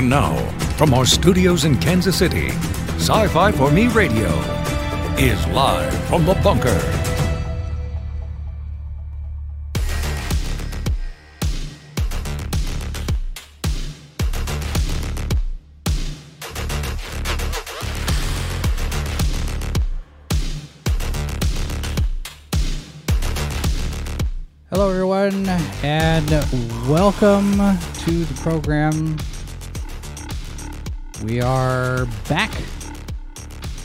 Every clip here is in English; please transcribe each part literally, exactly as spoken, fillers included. And now, from our studios in Kansas City, Sci-Fi for Me Radio is live from the bunker. Hello, everyone, and welcome to the program. We are back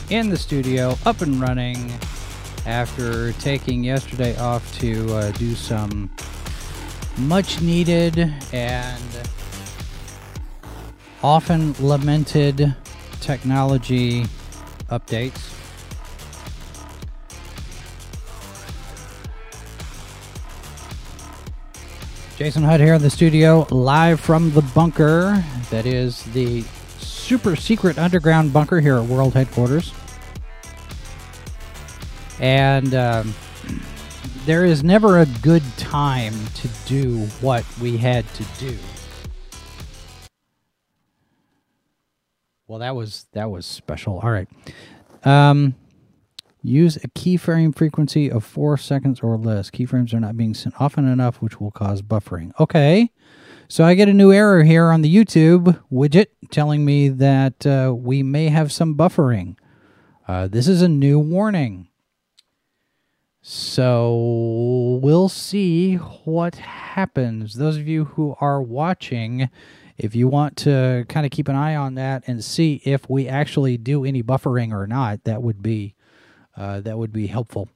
in the studio, up and running, after taking yesterday off to uh, do some much-needed and often lamented technology updates. Jason Hutt here in the studio, live from the bunker. That is the super secret underground bunker here at World Headquarters. And um, there is never a good time to do what we had to do. Well, that was that was special. All right. Um, use a keyframe frequency of four seconds or less. Keyframes are not being sent often enough, which will cause buffering. Okay. So I get a new error here on the YouTube widget telling me that uh, we may have some buffering. Uh, this is a new warning. So we'll see what happens. Those of you who are watching, if you want to kind of keep an eye on that and see if we actually do any buffering or not, that would be uh, that would be helpful.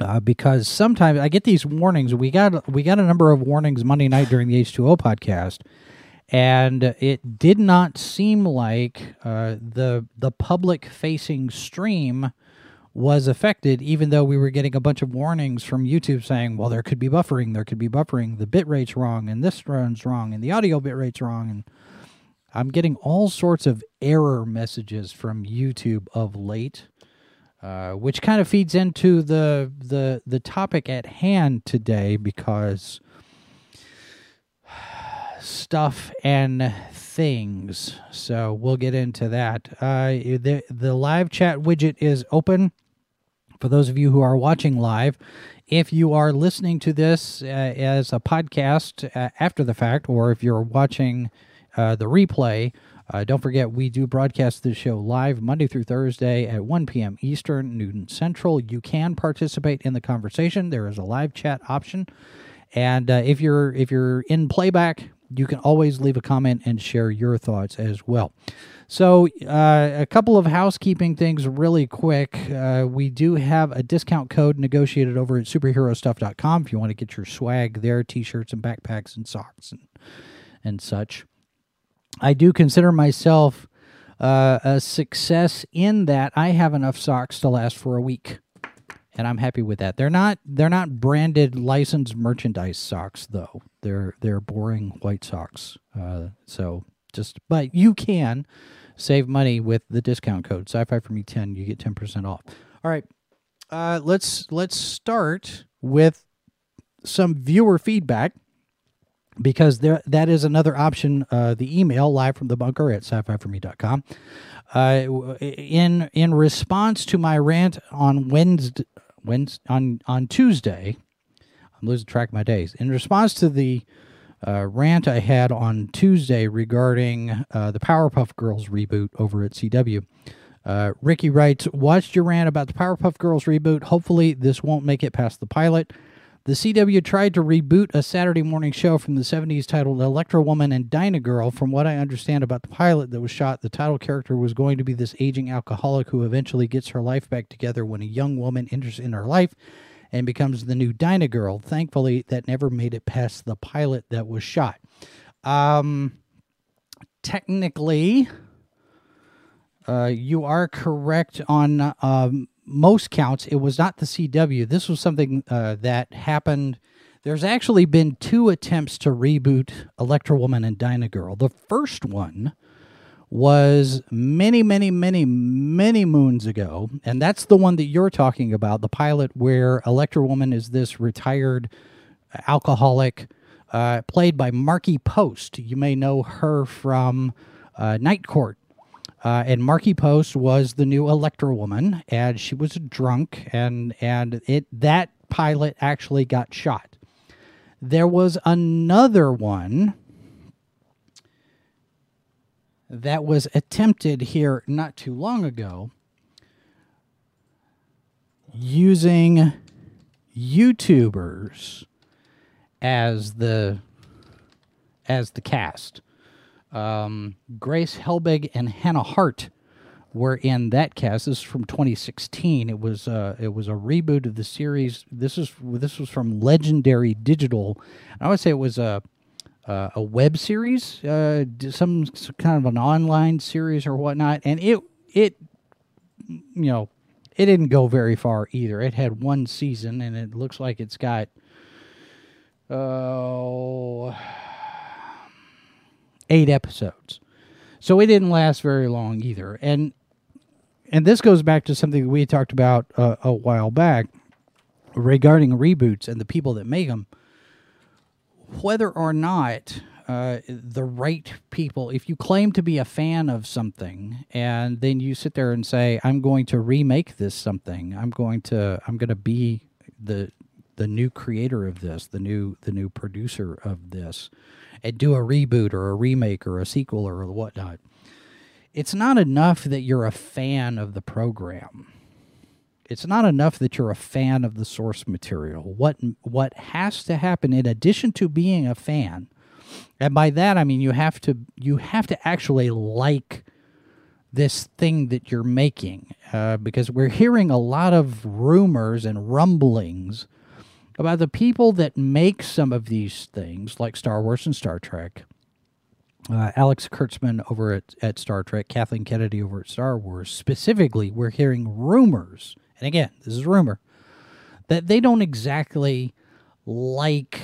Uh, because sometimes I get these warnings. We got we got a number of warnings Monday night during the H two O podcast, and it did not seem like uh, the the public facing stream was affected, even though we were getting a bunch of warnings from YouTube saying, "Well, there could be buffering. There could be buffering. The bit rate's wrong, and this runs wrong, and the audio bit rate's wrong." And I'm getting all sorts of error messages from YouTube of late. Uh, which kind of feeds into the the the topic at hand today, because stuff and things. So we'll get into that. Uh, the the live chat widget is open for those of you who are watching live. If you are listening to this uh, as a podcast uh, after the fact, or if you're watching uh, the replay. Uh, don't forget, we do broadcast this show live Monday through Thursday at one p.m. Eastern, noon Central. You can participate in the conversation. There is a live chat option. And uh, if you're if you're in playback, you can always leave a comment and share your thoughts as well. So uh, a couple of housekeeping things really quick. Uh, we do have a discount code negotiated over at superhero stuff dot com if you want to get your swag there, T-shirts and backpacks and socks and, and such. I do consider myself uh, a success in that I have enough socks to last for a week, and I'm happy with that. They're not they're not branded, licensed merchandise socks though. They're they're boring white socks. Uh, so just but you can save money with the discount code Sci-Fi for Me ten. You get ten percent off. All right, uh, let's let's start with some viewer feedback. Because there, that is another option, uh, the email, live from the bunker at sci fi for me dot com. Uh, in in response to my rant on Wednesday, Wednesday on, on Tuesday, I'm losing track of my days. In response to the uh, rant I had on Tuesday regarding uh, the Powerpuff Girls reboot over at C W, uh, Ricky writes, "Watched your rant about the Powerpuff Girls reboot. Hopefully this won't make it past the pilot. The C W tried to reboot a Saturday morning show from the seventies titled Electra Woman and Dinah Girl. From what I understand about the pilot that was shot, the title character was going to be this aging alcoholic who eventually gets her life back together when a young woman enters in her life and becomes the new Dinah Girl. Thankfully, that never made it past the pilot that was shot." Um, technically, uh, you are correct on... Um, most counts. It was not the C W. This was something uh, that happened. There's actually been two attempts to reboot Electra Woman and Dinah Girl. The first one was many, many, many, many moons ago, and that's the one that you're talking about, the pilot where Electra Woman is this retired alcoholic uh, played by Markie Post. You may know her from uh, Night Court. Uh, and Markie Post was the new Electra Woman, and she was a drunk, and and it that pilot actually got shot. There was another one that was attempted here not too long ago using YouTubers as the as the cast. Um, Grace Helbig and Hannah Hart were in that cast. This is from twenty sixteen. It was uh, it was a reboot of the series. This is this was from Legendary Digital. And I would say it was a uh, a web series, uh, some, some kind of an online series or whatnot. And it it you know it didn't go very far either. It had one season, and it looks like it's got oh. Uh, eight episodes. So it didn't last very long either. And and this goes back to something we talked about uh, a while back regarding reboots and the people that make them. Whether or not uh, the right people, if you claim to be a fan of something and then you sit there and say, I'm going to remake this something. I'm going to I'm going to be the the new creator of this, the new the new producer of this, and do a reboot or a remake or a sequel or whatnot. It's not enough that you're a fan of the program. It's not enough that you're a fan of the source material. What what has to happen in addition to being a fan, and by that I mean you have to you have to actually like this thing that you're making, uh, because we're hearing a lot of rumors and rumblings about the people that make some of these things, like Star Wars and Star Trek. Uh, Alex Kurtzman over at, at Star Trek, Kathleen Kennedy over at Star Wars, specifically, we're hearing rumors, and again, this is rumor, that they don't exactly like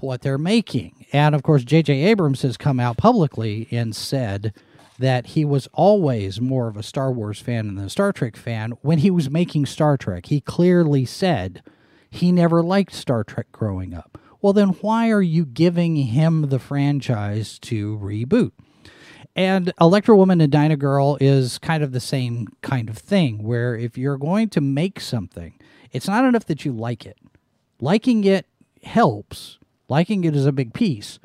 what they're making. And, of course, J J. Abrams has come out publicly and said that he was always more of a Star Wars fan than a Star Trek fan when he was making Star Trek. He clearly said he never liked Star Trek growing up. Well, then why are you giving him the franchise to reboot? And Electra Woman and Dinah Girl is kind of the same kind of thing, where if you're going to make something, it's not enough that you like it. Liking it helps. Liking it is a big piece.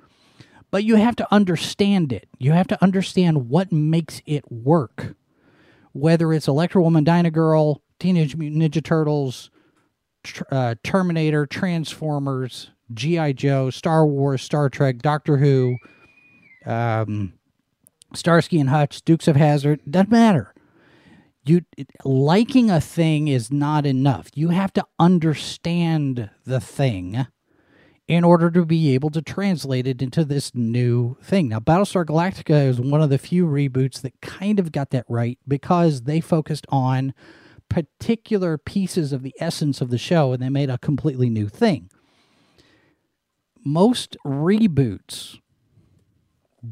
But you have to understand it. You have to understand what makes it work. Whether it's Electra Woman, Dinah Girl, Teenage Mutant Ninja Turtles, Uh, Terminator, Transformers, G I. Joe, Star Wars, Star Trek, Doctor Who, um, Starsky and Hutch, Dukes of Hazzard. Doesn't matter. You it, liking a thing is not enough. You have to understand the thing in order to be able to translate it into this new thing. Now, Battlestar Galactica is one of the few reboots that kind of got that right, because they focused on particular pieces of the essence of the show, and they made a completely new thing. Most reboots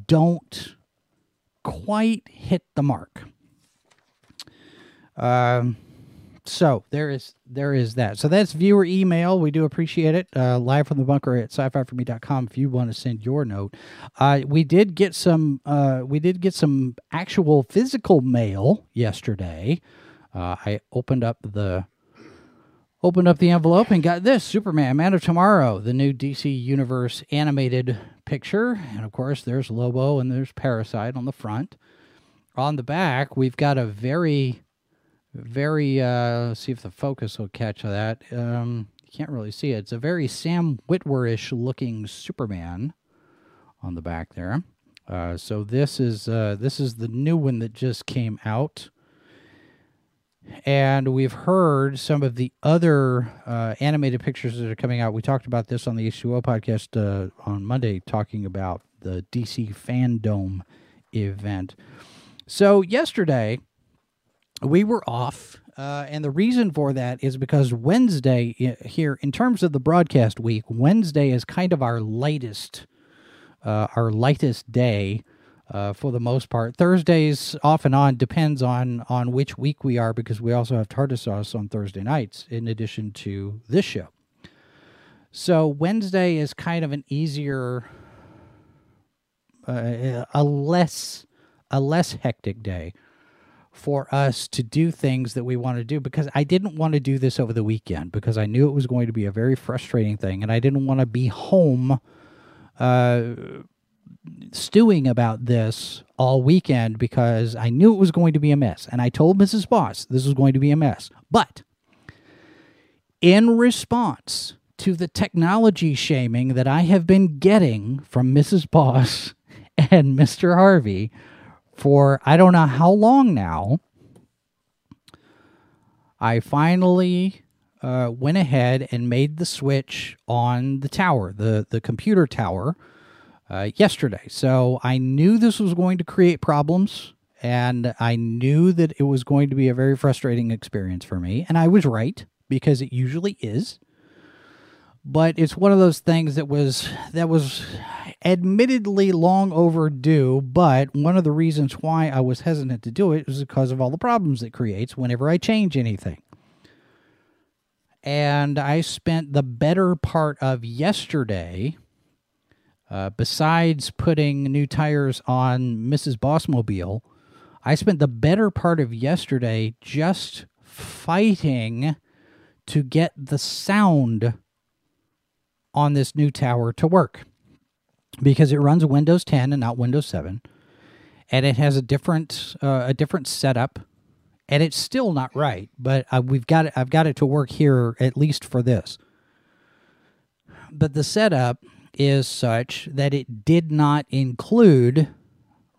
don't quite hit the mark. Um, so there is there is that. So that's viewer email. We do appreciate it. Uh, live from the bunker at sci fi for me dot com if you want to send your note. Uh, we did get some. Uh, we did get some actual physical mail yesterday. Uh, I opened up the opened up the envelope and got this: Superman, Man of Tomorrow, the new D C Universe animated picture. And of course, there's Lobo and there's Parasite on the front. On the back, we've got a very, very. Uh, let's see if the focus will catch that. Um, you can't really see it. It's a very Sam Witwer-ish looking Superman on the back there. Uh, so this is uh, this is the new one that just came out. And we've heard some of the other uh, animated pictures that are coming out. We talked about this on the H two O podcast uh, on Monday, talking about the D C FanDome event. So yesterday, we were off, uh, and the reason for that is because Wednesday here, in terms of the broadcast week, Wednesday is kind of our lightest, uh, our lightest day. Uh, for the most part. Thursdays, off and on, depends on, on which week we are, because we also have tartar sauce on Thursday nights in addition to this show. So Wednesday is kind of an easier, uh, a less, a less hectic day for us to do things that we want to do, because I didn't want to do this over the weekend because I knew it was going to be a very frustrating thing, and I didn't want to be home uh, stewing about this all weekend because I knew it was going to be a mess. And I told Missus Boss this was going to be a mess. But in response to the technology shaming that I have been getting from Missus Boss and Mister Harvey for I don't know how long now, I finally uh, went ahead and made the switch on the tower, the, the computer tower, uh, yesterday. So I knew this was going to create problems, and I knew that it was going to be a very frustrating experience for me, and I was right, because it usually is. But it's one of those things that was that was admittedly long overdue, but one of the reasons why I was hesitant to do it was because of all the problems it creates whenever I change anything. And I spent the better part of yesterday, uh, besides putting new tires on Missus Bossmobile, I spent the better part of yesterday just fighting to get the sound on this new tower to work, because it runs Windows ten and not Windows seven, and it has a different uh, a different setup, and it's still not right. But uh, we've got it, I've got it to work here at least for this. But the setup is such that it did not include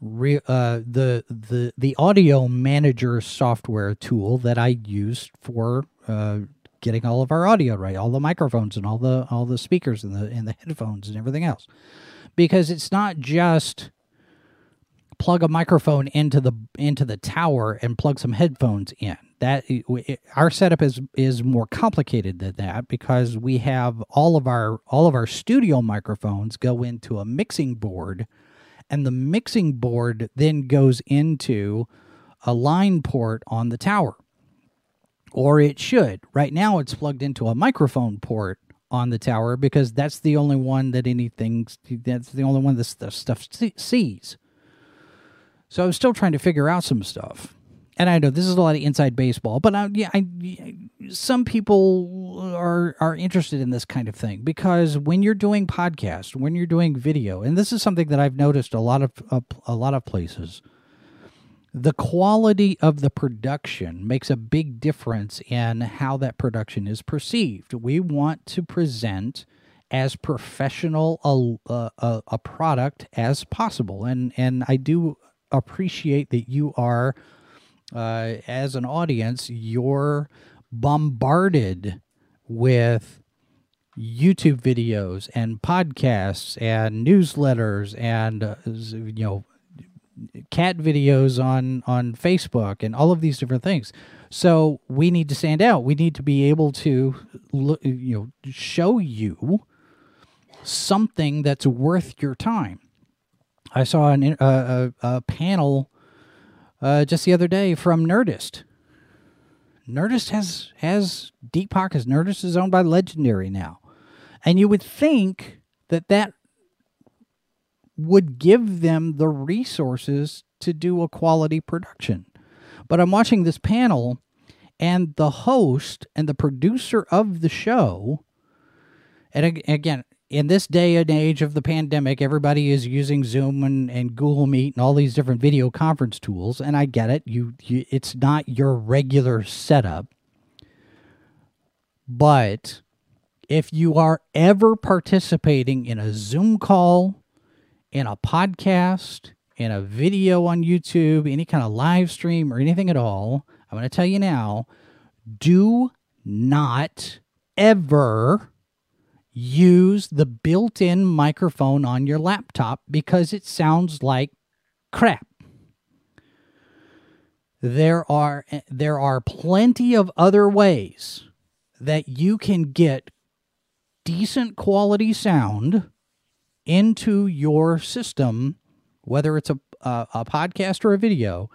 re, uh, the the the audio manager software tool that I used for Uh, getting all of our audio right, all the microphones and all the all the speakers and the and the headphones and everything else, because it's not just plug a microphone into the into the tower and plug some headphones in. That it, our setup is is more complicated than that, because we have all of our all of our studio microphones go into a mixing board, and the mixing board then goes into a line port on the tower. Or it should. Right now it's plugged into a microphone port on the tower because that's the only one that anything, that's the only one that this stuff sees. So I'm still trying to figure out some stuff. And I know this is a lot of inside baseball, but I, yeah, I, some people are are interested in this kind of thing, because when you're doing podcasts, when you're doing video, and this is something that I've noticed a lot of a, a lot of places, the quality of the production makes a big difference in how that production is perceived. We want to present as professional a, a, a product as possible. And, and I do appreciate that you are, uh, as an audience, you're bombarded with YouTube videos and podcasts and newsletters and, uh, you know, cat videos on, on Facebook and all of these different things. So we need to stand out. We need to be able to look, you know, show you something that's worth your time. I saw an, uh, a, a panel uh, just the other day from Nerdist. Nerdist has, has deep pockets. Nerdist is owned by Legendary now. And you would think that that would give them the resources to do a quality production. But I'm watching this panel, and the host and the producer of the show, and again, in this day and age of the pandemic, everybody is using Zoom and, and Google Meet and all these different video conference tools, and I get it. You, you it's not your regular setup. But if you are ever participating in a Zoom call, in a podcast, in a video on YouTube, any kind of live stream or anything at all, I'm going to tell you now, do not ever use the built-in microphone on your laptop, because it sounds like crap. There are, there are plenty of other ways that you can get decent quality sound into your system, whether it's a, a a podcast or a video,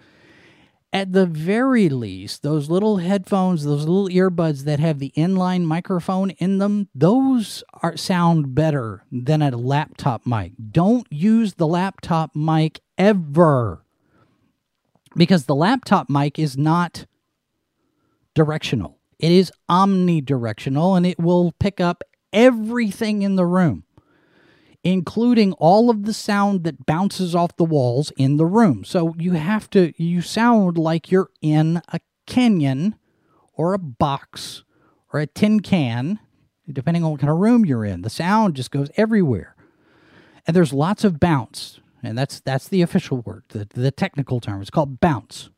at the very least, those little headphones, those little earbuds that have the inline microphone in them, those are sound better than a laptop mic. Don't use the laptop mic ever, because the laptop mic is not directional. It is omnidirectional, and it will pick up everything in the room, including all of the sound that bounces off the walls in the room. So you have to, you sound like you're in a canyon or a box or a tin can, depending on what kind of room you're in. The sound just goes everywhere. And there's lots of bounce, and that's that's the official word, the, the technical term. It's called bounce.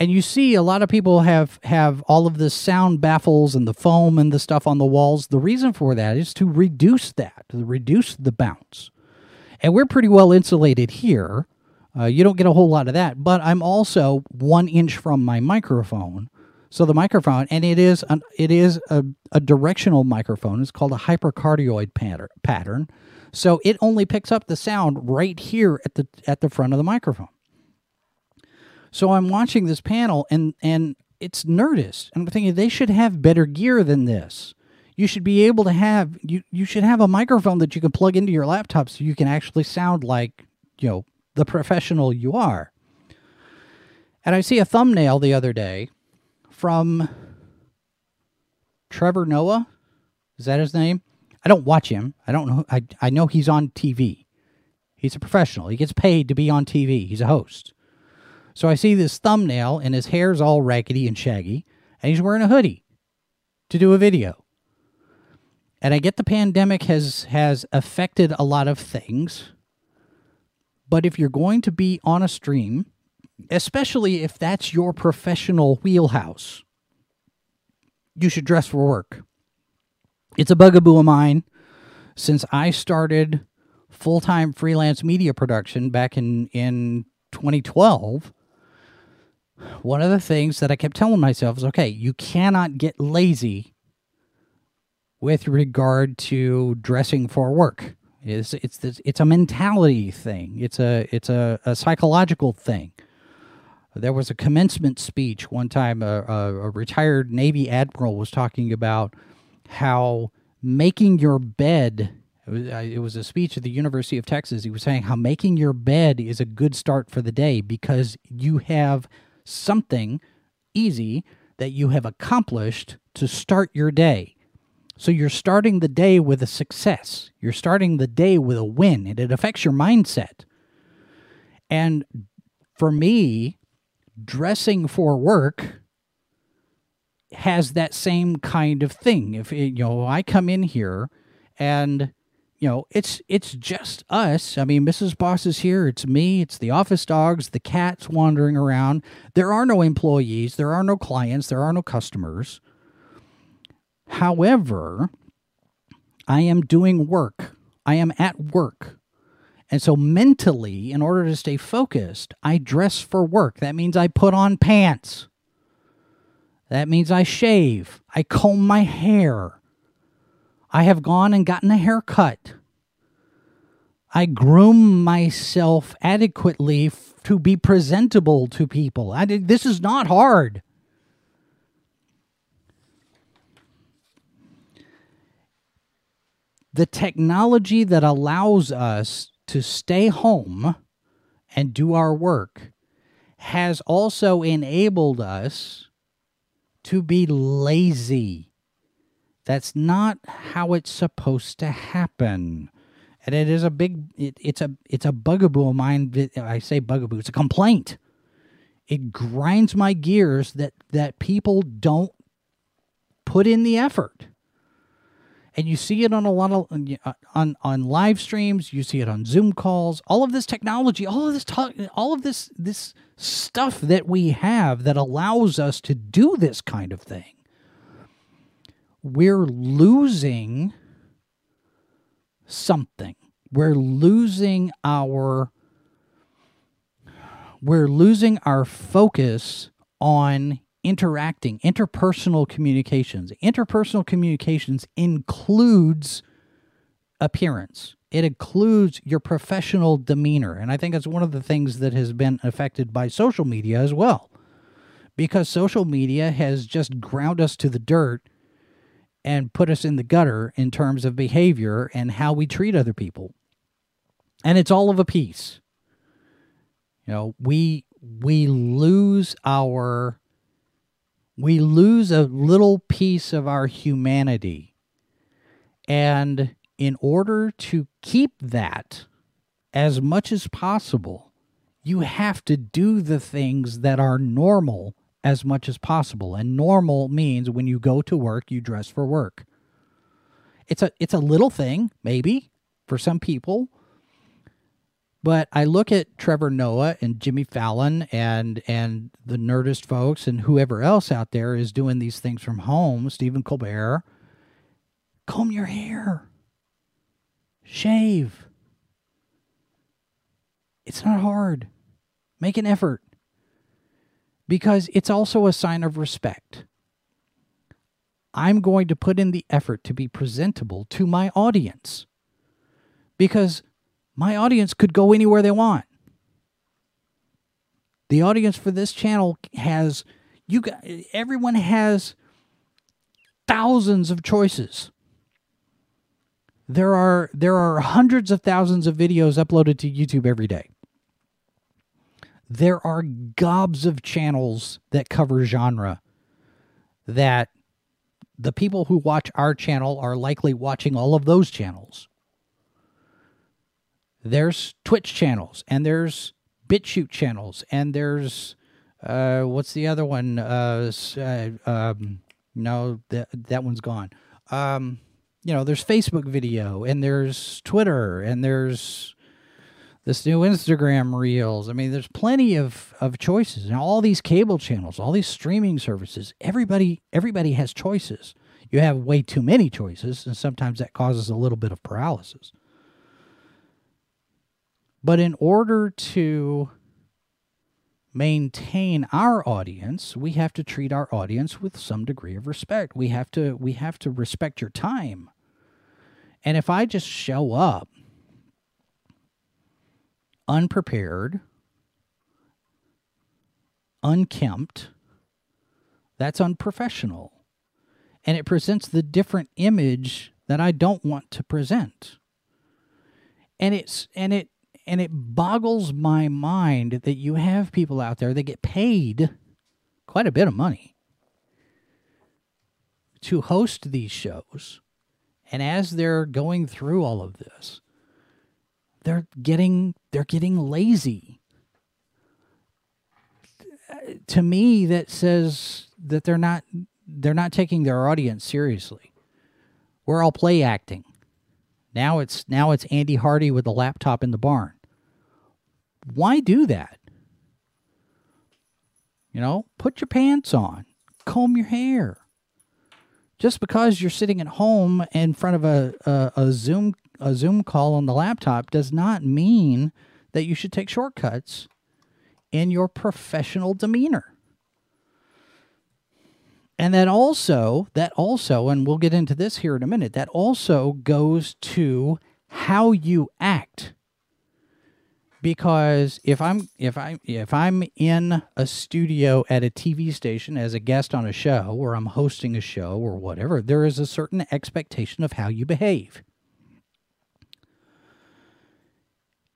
And you see a lot of people have, have all of this sound baffles and the foam and the stuff on the walls. The reason for that is to reduce that, to reduce the bounce. And we're pretty well insulated here. Uh, you don't get a whole lot of that, but I'm also one inch from my microphone. So the microphone, and it is an, it is a, a directional microphone. It's called a hypercardioid patter, pattern. So it only picks up the sound right here at the at the front of the microphone. So I'm watching this panel, and, and it's Nerdist. And I'm thinking, they should have better gear than this. You should be able to have, you, you should have a microphone that you can plug into your laptop so you can actually sound like, you know, the professional you are. And I see a thumbnail the other day from Trevor Noah. Is that his name? I don't watch him. I don't know. I, I know he's on T V. He's a professional. He gets paid to be on T V. He's a host. So I see this thumbnail, and his hair's all raggedy and shaggy, and he's wearing a hoodie to do a video. And I get the pandemic has, has affected a lot of things, but if you're going to be on a stream, especially if that's your professional wheelhouse, you should dress for work. It's a bugaboo of mine since I started full-time freelance media production back in, in twenty twelve. One of the things that I kept telling myself is, okay, you cannot get lazy with regard to dressing for work. It's, it's, it's a mentality thing. It's a, it's a, a psychological thing. There was a commencement speech one time. A, a, a retired Navy admiral was talking about how making your bed... It was a speech at the University of Texas. He was saying how making your bed is a good start for the day because you have something easy that you have accomplished to start your day. So you're starting the day with a success. You're starting the day with a win, and it affects your mindset. And for me, dressing for work has that same kind of thing. If it, you know, I come in here and... You know, it's it's just us. I mean, Missus Boss is here. It's me. It's the office dogs, the cats wandering around. There are no employees. There are no clients. There are no customers. However, I am doing work. I am at work. And so mentally, in order to stay focused, I dress for work. That means I put on pants. That means I shave. I comb my hair. I have gone and gotten a haircut. I groom myself adequately f- to be presentable to people. I did, this is not hard. The technology that allows us to stay home and do our work has also enabled us to be lazy. That's not how it's supposed to happen, and it is a big. It, it's a it's a bugaboo of mine. I say bugaboo. It's a complaint. It grinds my gears that that people don't put in the effort, and you see it on a lot of on on live streams. You see it on Zoom calls. All of this technology, all of this talk, all of this this stuff that we have that allows us to do this kind of thing. We're losing something. We're losing our we're losing our focus on interacting, interpersonal communications. Interpersonal communications includes appearance. it includes your professional demeanor. And I think it's one of the things that has been affected by social media as well, because social media has just ground us to the dirt and put us in the gutter in terms of behavior and how we treat other people. And it's all of a piece. You know, we we lose our we lose a little piece of our humanity. And in order to keep that as much as possible, you have to do the things that are normal as much as possible. And normal means when you go to work, you dress for work. It's a it's a little thing, maybe, for some people. But I look at Trevor Noah and Jimmy Fallon and and the Nerdist folks and whoever else out there is doing these things from home, Stephen Colbert. Comb your hair. Shave. It's not hard. Make an effort. Because it's also a sign of respect. I'm going to put in the effort to be presentable to my audience. Because my audience could go anywhere they want. The audience for this channel has, you got, everyone has thousands of choices. There are, there are hundreds of thousands of videos uploaded to YouTube every day. There are gobs of channels that cover genre that the people who watch our channel are likely watching all of those channels. There's Twitch channels, and there's BitChute channels, and there's, uh, what's the other one? Uh, uh, um, no, that, that one's gone. Um, you know, there's Facebook video, and there's Twitter, and there's this new Instagram Reels. I mean, there's plenty of, of choices. And all these cable channels, all these streaming services, everybody everybody has choices. You have way too many choices, and sometimes that causes a little bit of paralysis. But in order to maintain our audience, we have to treat our audience with some degree of respect. We have to we have to respect your time. And if I just show up unprepared, unkempt, that's unprofessional. And it presents the different image that I don't want to present. And it's and it and it boggles my mind that you have people out there that get paid quite a bit of money to host these shows. And as they're going through all of this, They're getting they're getting lazy. To me, that says that they're not they're not taking their audience seriously. We're all play acting. Now it's now it's Andy Hardy with a laptop in the barn. Why do that? You know, put your pants on, comb your hair. Just because you're sitting at home in front of a a, a Zoom. A Zoom call on the laptop does not mean that you should take shortcuts in your professional demeanor. And that also, that also, and we'll get into this here in a minute, that also goes to how you act. Because if I'm if I if I'm in a studio at a T V station as a guest on a show, or I'm hosting a show or whatever, there is a certain expectation of how you behave.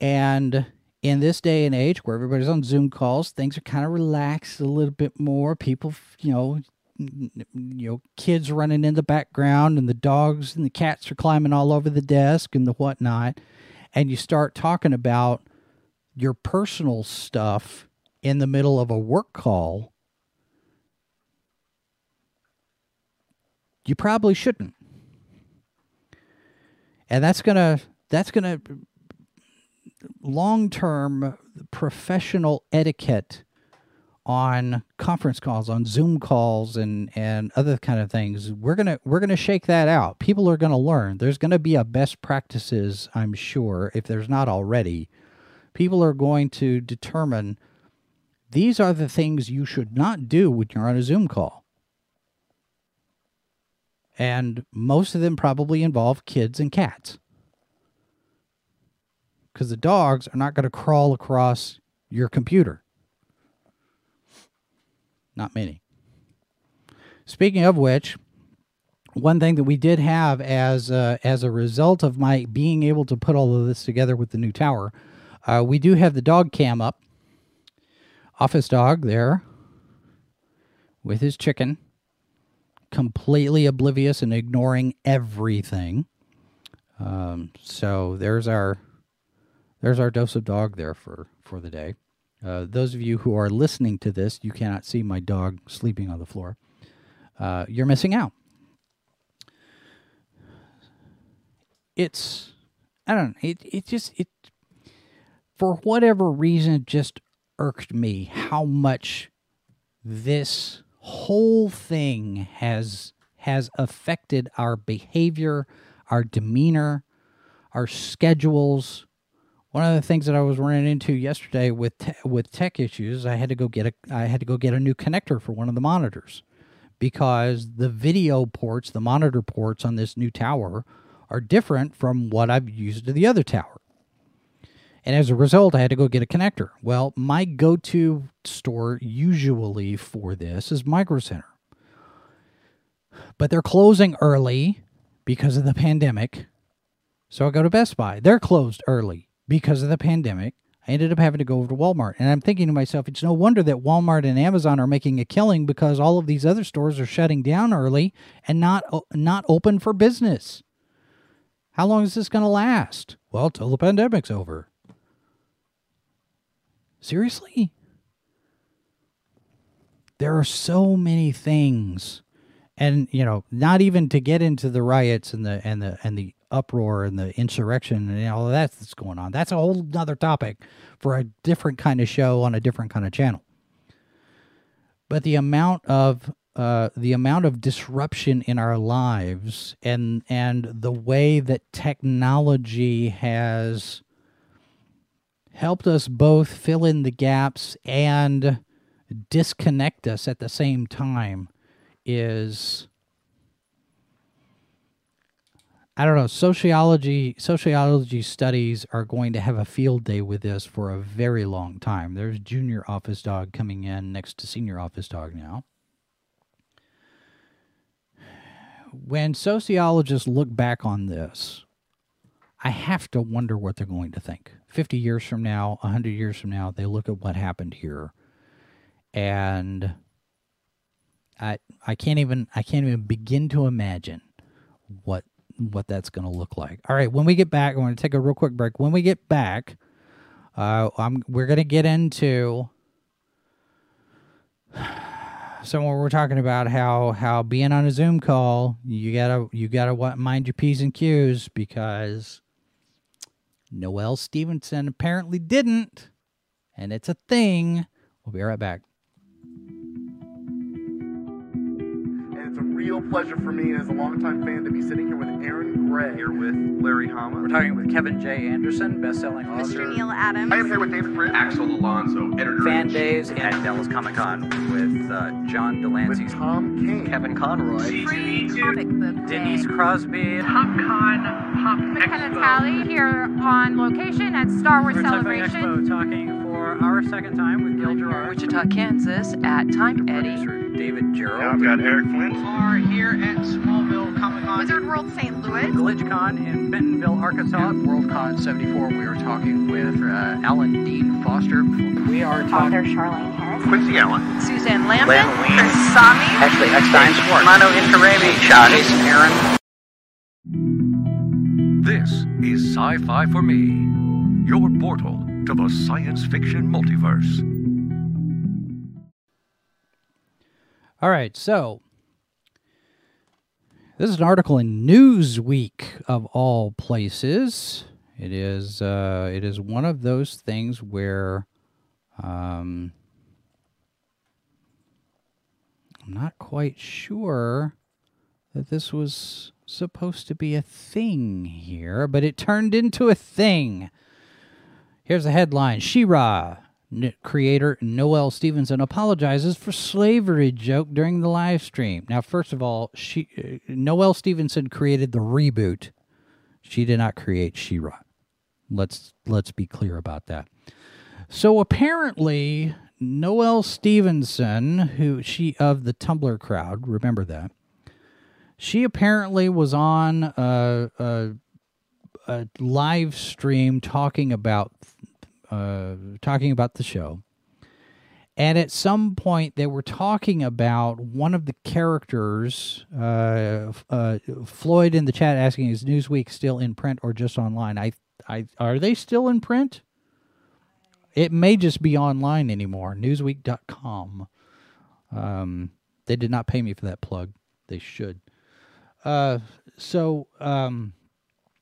And in this day and age where everybody's on Zoom calls, things are kind of relaxed a little bit more. People, you know, you know, kids running in the background, and the dogs and the cats are climbing all over the desk and the whatnot. And you start talking about your personal stuff in the middle of a work call. You probably shouldn't. And that's going to, that's going to, long-term professional etiquette on conference calls, on Zoom calls, and and other kind of things. We're gonna we're gonna shake that out. People are gonna learn. There's gonna be a best practices, I'm sure, if there's not already. People are going to determine these are the things you should not do when you're on a Zoom call. And most of them probably involve kids and cats. because the dogs are not going to crawl across your computer. Not many. Speaking of which, one thing that we did have as uh, as a result of my being able to put all of this together with the new tower, uh, we do have the dog cam up. Office dog there with his chicken, completely oblivious and ignoring everything. Um, so there's our there's our dose of dog there for, for the day. Uh, those of you who are listening to this, you cannot see my dog sleeping on the floor. Uh, you're missing out. It's, I don't know, it, it just, it, for whatever reason, it just irked me how much this whole thing has, has affected our behavior, our demeanor, our schedules. One of the things that I was running into yesterday with, te with tech issues, I had to go get a, I had to go get a new connector for one of the monitors because the video ports, the monitor ports on this new tower are different from what I've used to the other tower. And as a result, I had to go get a connector. Well, my go-to store usually for this is Micro Center. But they're closing early because of the pandemic. So I go to Best Buy. They're closed early because of the pandemic. I ended up having to go over to Walmart. And I'm thinking to myself, it's no wonder that Walmart and Amazon are making a killing because all of these other stores are shutting down early and not, not open for business. How long is this going to last? Well, till the pandemic's over. Seriously? There are so many things. And, you know, not even to get into the riots and the and the and the uproar and the insurrection and all of that that's going on. That's a whole other topic for a different kind of show on a different kind of channel. But the amount of Uh, the amount of disruption in our lives and and the way that technology has helped us both fill in the gaps and disconnect us at the same time is, I don't know, sociology, sociology studies are going to have a field day with this for a very long time. There's junior office dog coming in next to senior office dog now. When sociologists look back on this, I have to wonder what they're going to think. fifty years from now, one hundred years from now, they look at what happened here. And I I can't even I can't even begin to imagine what what that's going to look like. All right, when we get back, I'm going to take a real quick break. When we get back, uh, I'm we're going to get into so when we're talking about how, how being on a Zoom call, you gotta you gotta mind your P's and Q's because Noelle Stevenson apparently didn't, and it's a thing. We'll be right back. And it's a real pleasure for me as a longtime fan to be sitting here with Aaron Gray. Here with Larry Hama. We're talking with Kevin J. Anderson, best-selling author. Mister Neil Adams. I am here with David Britt. Axel Alonso, editor. Fan Days at Dallas Comic Con with uh, John Delancey. With Tom King. Kevin Conroy. Free Comic Book Day. Denise Crosby. PopCon. Pop McKenna Talley here on location at Star Wars We're Celebration. We're talking for our second time with Gil Gerard. Wichita, Kansas at Time Eddie. David Gerald. I've got Eric Flint. Are here at Smallville Comic Con. Wizard World Saint Louis. GlitchCon in Bentonville, Arkansas. At WorldCon seventy-four, we are talking with uh, Alan Dean Foster. We are talking. Author Charlene Harris. Quincy Allen. Suzanne Lambert. Lam Chris Sami. Ashley Eckstein Schwartz. Mano Inkarami. Jason Aaron. This is Sci-Fi for Me, your portal to the science fiction multiverse. All right, so this is an article in Newsweek of all places. It is uh, it is one of those things where um, I'm not quite sure that this was supposed to be a thing here, but it turned into a thing. Here's the headline: She-Ra creator Noelle Stevenson apologizes for slavery joke during the live stream. Now, first of all, she uh, Noelle Stevenson created the reboot. She did not create She-Ra. Let's let's be clear about that. So apparently, Noelle Stevenson, who she of the Tumblr crowd, remember that, she apparently was on a, a, a live stream talking about uh, talking about the show. And at some point, they were talking about one of the characters, uh, uh, Floyd in the chat asking, is Newsweek still in print or just online? I, I, are they still in print? It may just be online anymore, newsweek dot com. Um, they did not pay me for that plug. They should. Uh, so, um,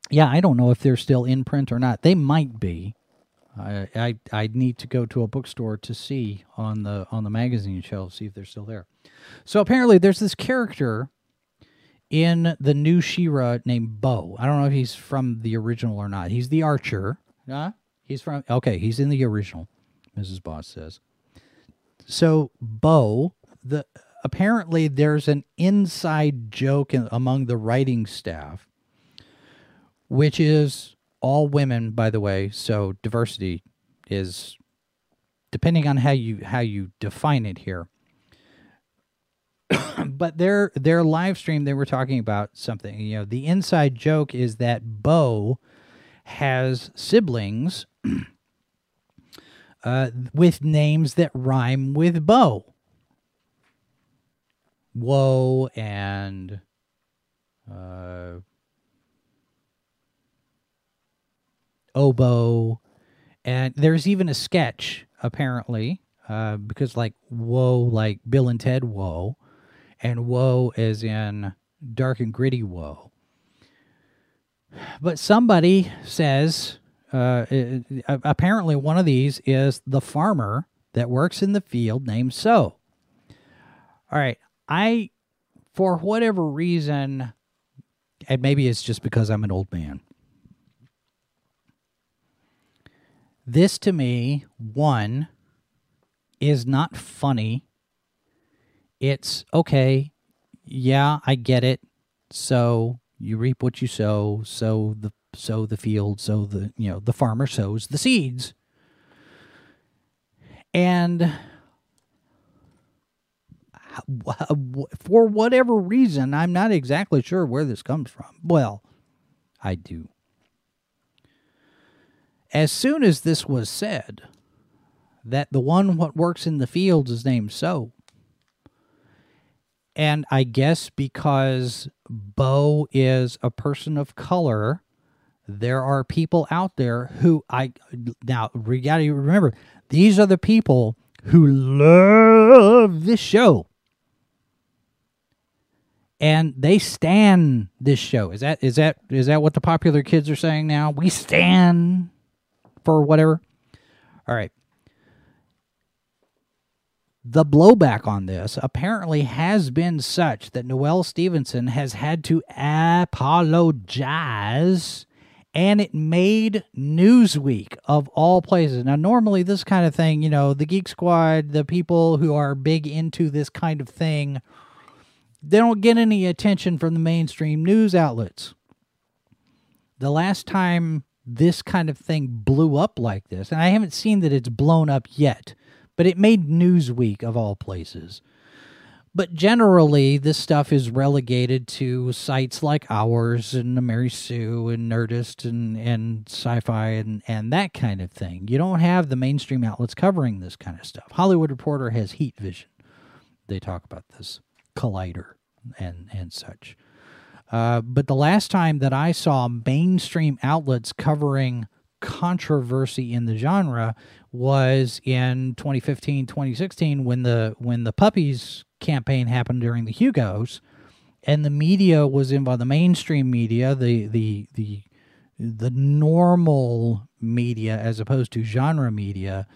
yeah, I don't know if they're still in print or not. They might be. I, I I need to go to a bookstore to see on the on the magazine shelf, see if they're still there. So apparently there's this character in the new She-Ra named Bo. I don't know if he's from the original or not. He's the Archer. Huh? He's from okay, he's in the original, Missus Boss says. So Bo, the apparently there's an inside joke in, among the writing staff, which is all women, by the way, so diversity is, depending on how you how you define it here. But their their live stream, they were talking about something. You know, the inside joke is that Bo has siblings uh, with names that rhyme with Bo. Woe and... Uh, Oboe, and there's even a sketch apparently uh, because like whoa, like Bill and Ted Whoa, and Whoa as in dark and gritty Whoa. But somebody says uh, it, apparently one of these is the farmer that works in the field named So. All right, I for whatever reason, and maybe it's just because I'm an old man. This, to me, one, is not funny. It's, okay, yeah, I get it. So you reap what you sow, sow the, sow the field, sow the, you know, the farmer sows the seeds. And for whatever reason, I'm not exactly sure where this comes from. Well, I do. As soon as this was said, that the one what works in the fields is named So, and I guess because Bo is a person of color, there are people out there who I now you gotta remember these are the people who love this show, and they stan this show. Is that is that is that what the popular kids are saying now? We stan. For whatever. All right. The blowback on this apparently has been such that Noelle Stevenson has had to apologize, and it made Newsweek of all places. Now, normally this kind of thing, you know, the Geek Squad, the people who are big into this kind of thing, they don't get any attention from the mainstream news outlets. The last time this kind of thing blew up like this, and I haven't seen that it's blown up yet, but it made Newsweek of all places. But generally, this stuff is relegated to sites like ours and the Mary Sue and Nerdist and, and Sci-Fi and, and that kind of thing. You don't have the mainstream outlets covering this kind of stuff. Hollywood Reporter has Heat Vision. They talk about this. Collider and, and such. Uh, but the last time that I saw mainstream outlets covering controversy in the genre was in twenty fifteen, twenty sixteen when the when the Puppies campaign happened during the Hugos, and the media was involved. The mainstream media, the the the the normal media as opposed to genre media,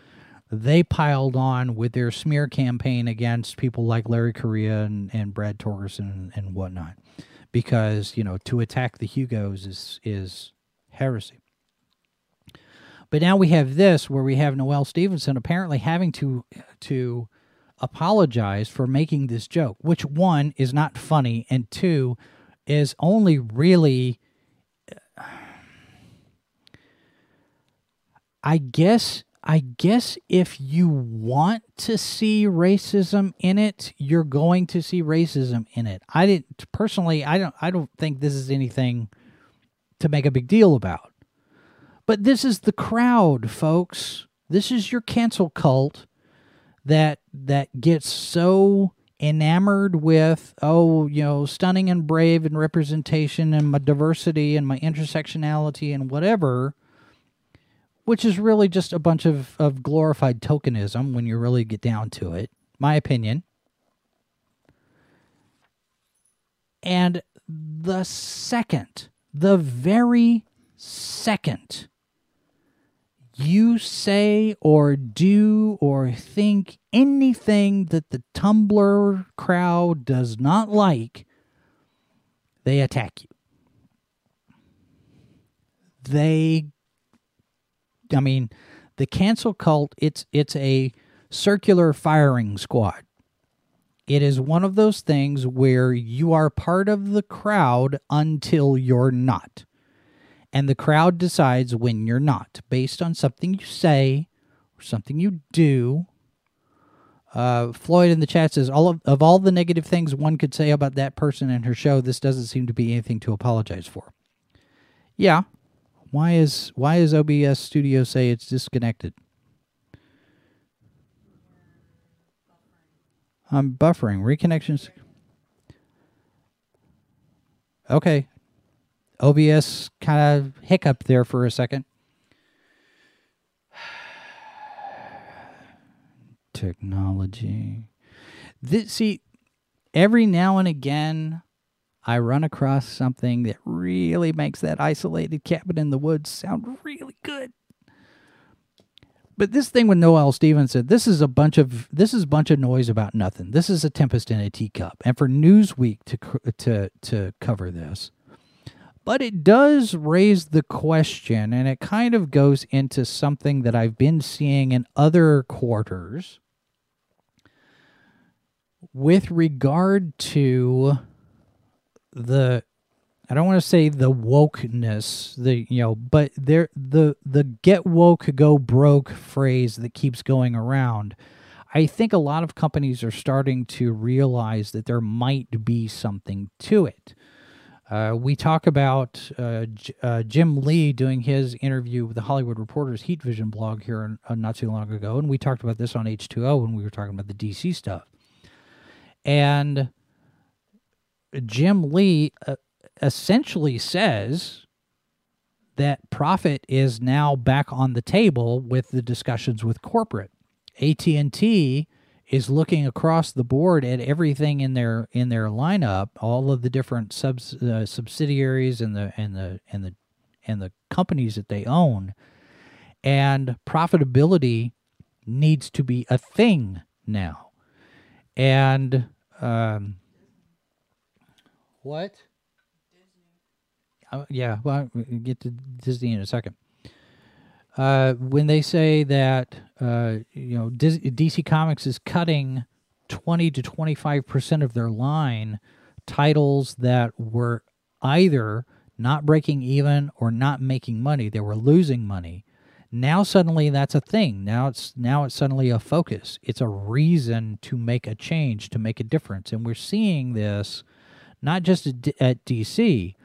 they piled on with their smear campaign against people like Larry Correa and, and Brad Torgerson and, and whatnot. Because, you know, to attack the Hugos is is heresy. But now we have this where we have Noelle Stevenson apparently having to to apologize for making this joke, which one is not funny, and two is only really I guess I guess if you want to see racism in it, you're going to see racism in it. I didn't personally I don't I don't think this is anything to make a big deal about. But this is the crowd, folks. This is your cancel cult that that gets so enamored with, oh, you know, stunning and brave and representation and my diversity and my intersectionality and whatever, which is really just a bunch of, of glorified tokenism when you really get down to it, my opinion. And the second, the very second you say or do or think anything that the Tumblr crowd does not like, they attack you. They, I mean, the cancel cult, it's, it's a circular firing squad. It is one of those things where you are part of the crowd until you're not. And the crowd decides when you're not, based on something you say or something you do. Uh, Floyd in the chat says, all of, of all the negative things one could say about that person and her show, this doesn't seem to be anything to apologize for. Yeah. Why is why is O B S Studio say it's disconnected? I'm buffering. Reconnections. Okay. O B S kind of hiccup there for a second. Technology. This, see, every now and again, I run across something that really makes that isolated cabin in the woods sound really good. But this thing with Noelle Stevenson, this is a bunch of this is a bunch of noise about nothing. This is a tempest in a teacup, and for Newsweek to to to cover this. But it does raise the question, and it kind of goes into something that I've been seeing in other quarters with regard to the, I don't want to say the wokeness, the, you know, but there the the get woke, go broke phrase that keeps going around. I think a lot of companies are starting to realize that there might be something to it. Uh, we talk about uh, J- uh, Jim Lee doing his interview with the Hollywood Reporter's Heat Vision blog here in, uh, not too long ago, and we talked about this on H two O when we were talking about the D C stuff. And Jim Lee uh, essentially says that profit is now back on the table with the discussions with corporate. A T and T is looking across the board at everything in their in their lineup, all of the different subs, uh, subsidiaries and the and the and the and the companies that they own, and profitability needs to be a thing now. And um, what? Disney. Uh, yeah, well, we can get to Disney in a second. Uh, when they say that uh, you know D C Comics is cutting twenty to twenty-five percent of their line, titles that were either not breaking even or not making money, they were losing money. Now suddenly that's a thing. Now it's now it's suddenly a focus. It's a reason to make a change, to make a difference, and we're seeing this not just at, at D C,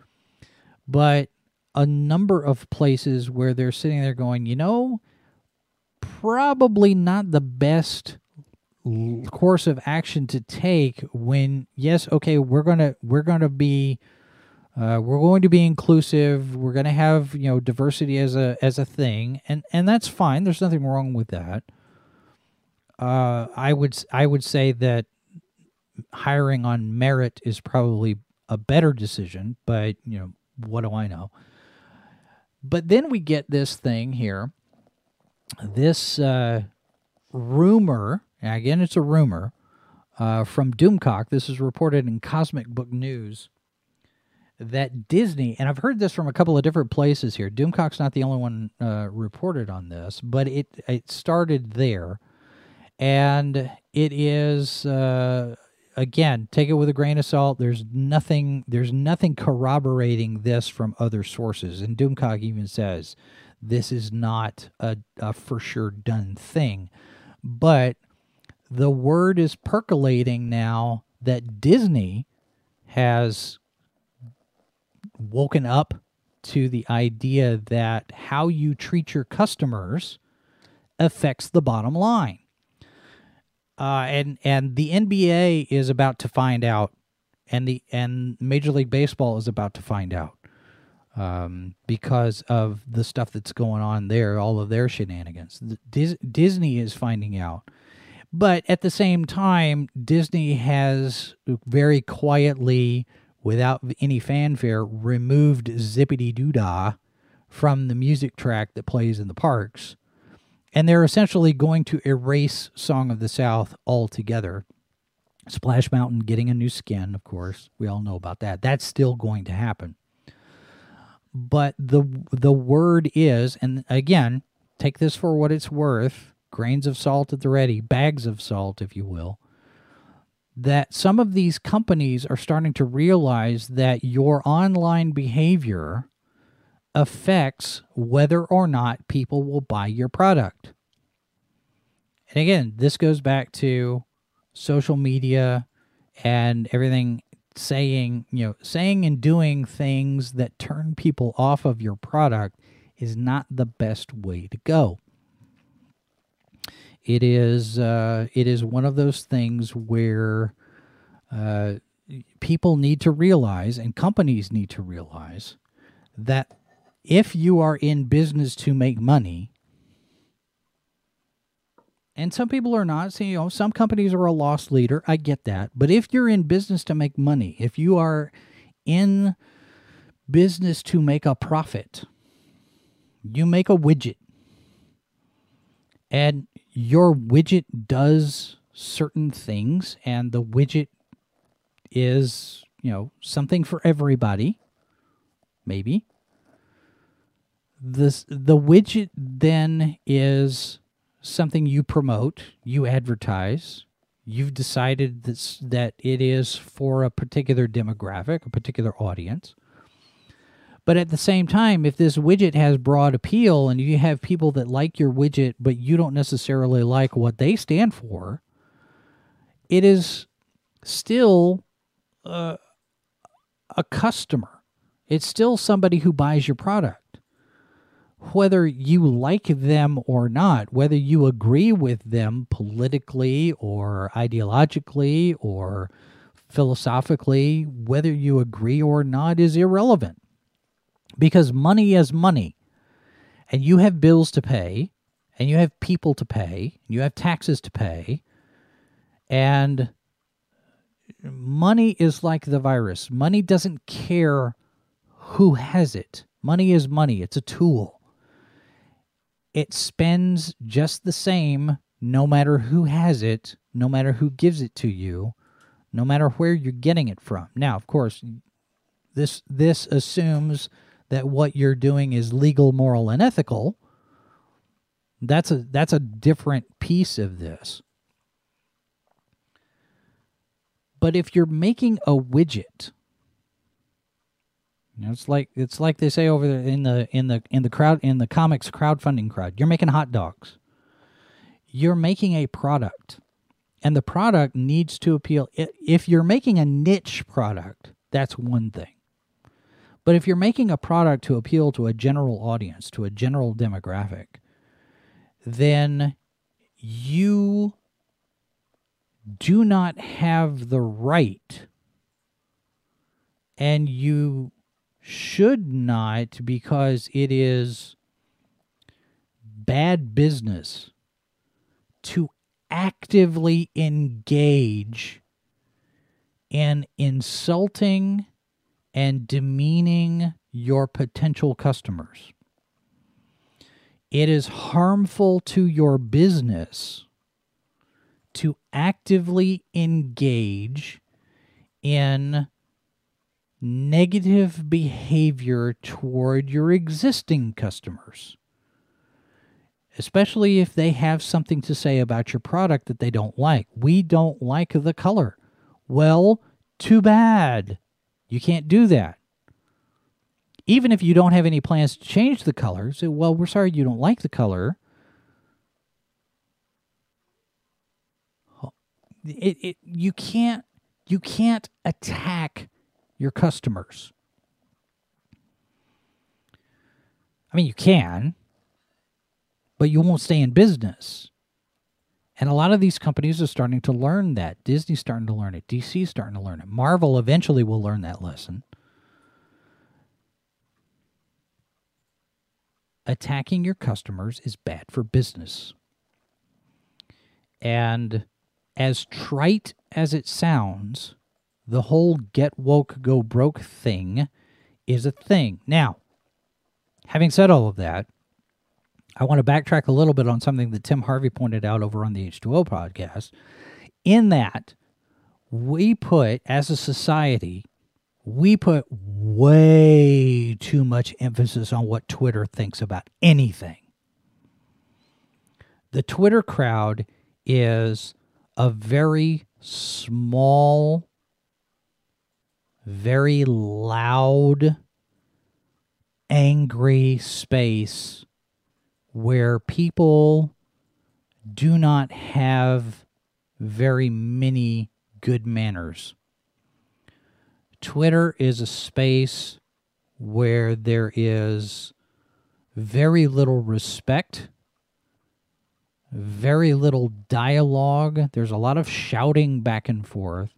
but a number of places where they're sitting there going, you know, probably not the best course of action to take when, yes, okay, we're going to, we're going to be, uh, we're going to be inclusive. We're going to have, you know, diversity as a, as a thing. And, and that's fine. There's nothing wrong with that. Uh, I would, I would say that hiring on merit is probably a better decision, but you know, what do I know? But then we get this thing here, this uh, rumor, and again, it's a rumor, uh, from Doomcock. This is reported in Cosmic Book News, that Disney, and I've heard this from a couple of different places here. Doomcock's not the only one uh, reported on this, but it, it started there. And it is, uh, again, take it with a grain of salt. There's nothing, there's nothing corroborating this from other sources. And Doomcock even says This is not a, a for sure done thing. But the word is percolating now that Disney has woken up to the idea that how you treat your customers affects the bottom line. Uh, and and the N B A is about to find out, and the and Major League Baseball is about to find out um, because of the stuff that's going on there, all of their shenanigans. Dis- Disney is finding out. But at the same time, Disney has very quietly, without any fanfare, removed Zippity Doo Dah from the music track that plays in the parks. And they're essentially going to erase Song of the South altogether. Splash Mountain getting a new skin, of course. We all know about that. That's still going to happen. But the the word is, and again, take this for what it's worth, grains of salt at the ready, bags of salt, if you will, that some of these companies are starting to realize that your online behavior affects whether or not people will buy your product. And again, this goes back to social media and everything saying, you know, saying and doing things that turn people off of your product is not the best way to go. It is, uh, it is one of those things where uh, people need to realize, and companies need to realize, that if you are in business to make money, and some people are not, so, you know, some companies are a loss leader, I get that, but if you're in business to make money, if you are in business to make a profit, you make a widget, and your widget does certain things, and the widget is, you know, something for everybody, maybe. This, the widget then is something you promote, you advertise, you've decided this, that it is for a particular demographic, a particular audience. But at the same time, if this widget has broad appeal and you have people that like your widget, but you don't necessarily like what they stand for, it is still uh, a customer. It's still somebody who buys your product. Whether you like them or not, whether you agree with them politically or ideologically or philosophically, whether you agree or not is irrelevant, because money is money, and you have bills to pay, and you have people to pay, and you have taxes to pay, and money is like the virus. Money doesn't care who has it. Money is money. It's a tool. It spends just the same no matter who has it, no matter who gives it to you, no matter where you're getting it from. Now, of course, this this assumes that what you're doing is legal, moral, and ethical. That's a that's a different piece of this. But if you're making a widget, you know, it's like it's like they say over there in the in the in the crowd in the comics crowdfunding crowd. You're making hot dogs. You're making a product, and the product needs to appeal. If you're making a niche product, that's one thing. But if you're making a product to appeal to a general audience, to a general demographic, then you do not have the right, and you should not, because it is bad business to actively engage in insulting and demeaning your potential customers. It is harmful to your business to actively engage in negative behavior toward your existing customers, especially if they have something to say about your product that they don't like. We don't like the color. Well, too bad. You can't do that. Even if you don't have any plans to change the color, say, well, we're sorry you don't like the color. It, it, you can't, you can't attack your customers. I mean, you can, but you won't stay in business. And a lot of these companies are starting to learn that. Disney's starting to learn it. D C's starting to learn it. Marvel eventually will learn that lesson. Attacking your customers is bad for business. And as trite as it sounds, the whole get woke, go broke thing is a thing. Now, having said all of that, I want to backtrack a little bit on something that Tim Harvey pointed out over on the H two O podcast, in that we put, as a society, we put way too much emphasis on what Twitter thinks about anything. The Twitter crowd is a very small, very loud, angry space where people do not have very many good manners. Twitter is a space where there is very little respect, very little dialogue. There's a lot of shouting back and forth.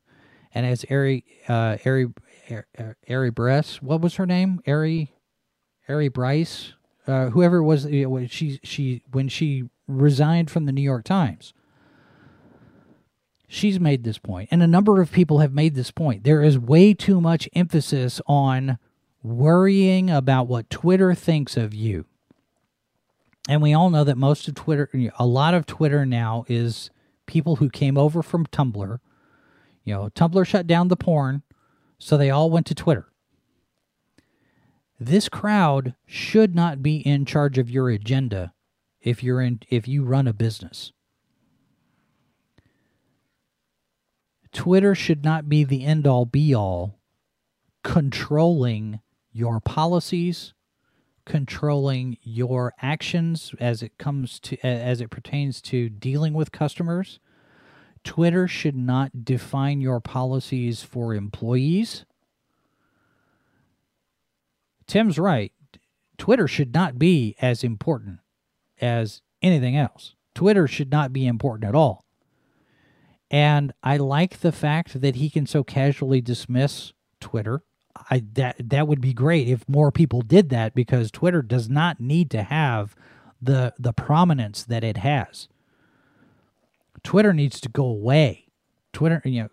And as Ari, uh, Ari, Ari, Ari Bryce, what was her name? Ari, Ari Bryce, uh, whoever it was, she, she, when she resigned from the New York Times, she's made this point, and a number of people have made this point. There is way too much emphasis on worrying about what Twitter thinks of you. And we all know that most of Twitter, a lot of Twitter now is people who came over from Tumblr. You know, Tumblr shut down the porn, so they all went to Twitter. This crowd should not be in charge of your agenda if you're in, if you run a business. Twitter should not be the end-all, be-all, controlling your policies, controlling your actions as it comes to, as it pertains to dealing with customers. Twitter should not define your policies for employees. Tim's right. Twitter should not be as important as anything else. Twitter should not be important at all. And I like the fact that he can so casually dismiss Twitter. I, that, that would be great if more people did that, because Twitter does not need to have the, the prominence that it has. Twitter needs to go away. Twitter, you know,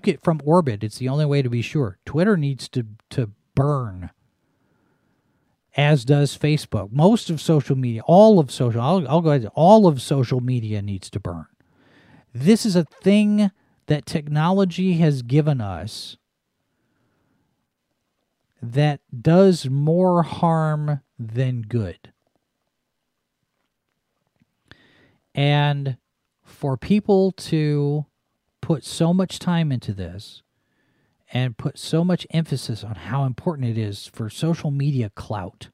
nuke it from orbit. It's the only way to be sure. Twitter needs to, to burn, as does Facebook. Most of social media, all of social, I'll, I'll go ahead, all of social media needs to burn. This is a thing that technology has given us that does more harm than good. And for people to put so much time into this and put so much emphasis on how important it is for social media clout,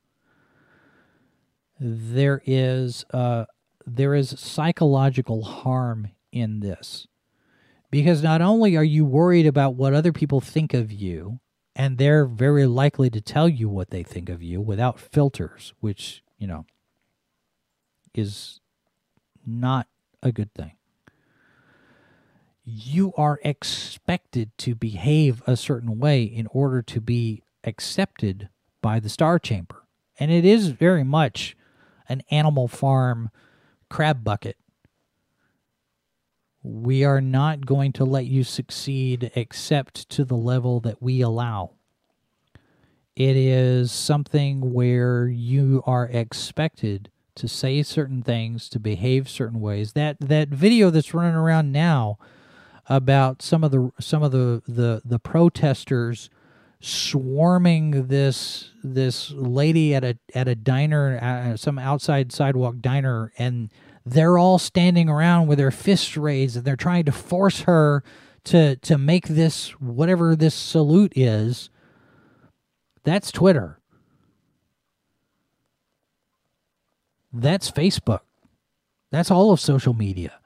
there is, uh, there is psychological harm in this, because not only are you worried about what other people think of you, and they're very likely to tell you what they think of you without filters, which, you know, is not a good thing. You are expected to behave a certain way in order to be accepted by the Star Chamber. And it is very much an Animal Farm crab bucket. We are not going to let you succeed except to the level that we allow. It is something where you are expected to say certain things, to behave certain ways. That that video that's running around now about some of the some of the the, the protesters swarming this this lady at a at a diner, uh, some outside sidewalk diner, and they're all standing around with their fists raised, and they're trying to force her to to make this, whatever this salute is. That's Twitter. that's Facebook. That's all of social media.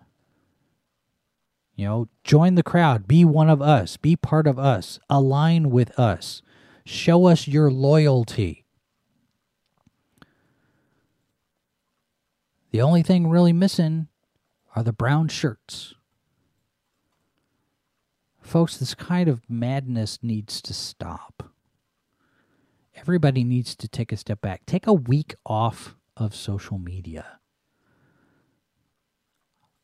You know, join the crowd. Be one of us. Be part of us. Align with us. Show us your loyalty. The only thing really missing are the brown shirts. Folks, this kind of madness needs to stop. Everybody needs to take a step back. Take a week off of social media.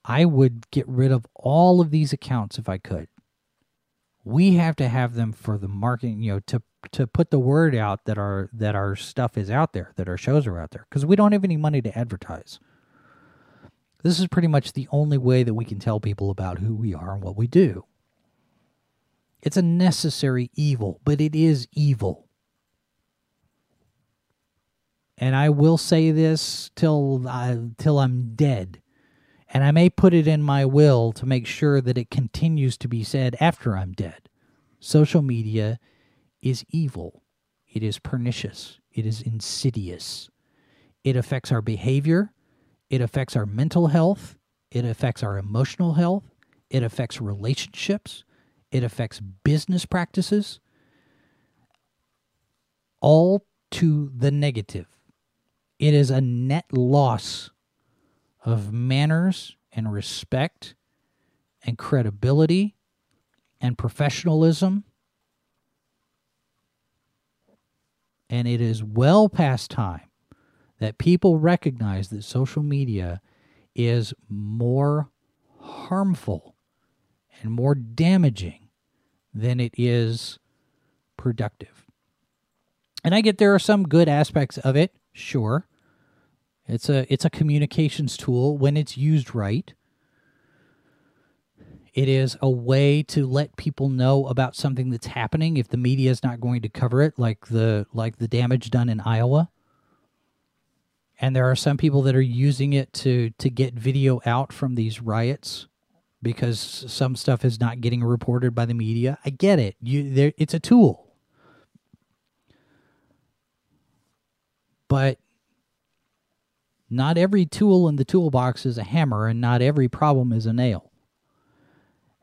I would get rid of all of these accounts if I could. We have to have them for the marketing, you know, to to put the word out that our that our stuff is out there, that our shows are out there, because we don't have any money to advertise. This is pretty much the only way that we can tell people about who we are and what we do. It's a necessary evil, but it is evil. And I will say this till I, till I'm dead. And I may put it in my will to make sure that it continues to be said after I'm dead. Social media is evil. It is pernicious. It is insidious. It affects our behavior. It affects our mental health. It affects our emotional health. It affects relationships. It affects business practices. All to the negative. It is a net loss of manners and respect and credibility and professionalism. And it is well past time that people recognize that social media is more harmful and more damaging than it is productive. And I get there are some good aspects of it, sure. It's a it's a communications tool when it's used right. It is a way to let people know about something that's happening if the media is not going to cover it, like the like the damage done in Iowa. And there are some people that are using it to to get video out from these riots because some stuff is not getting reported by the media. I get it. You there it's a tool. But not every tool in the toolbox is a hammer, and not every problem is a nail.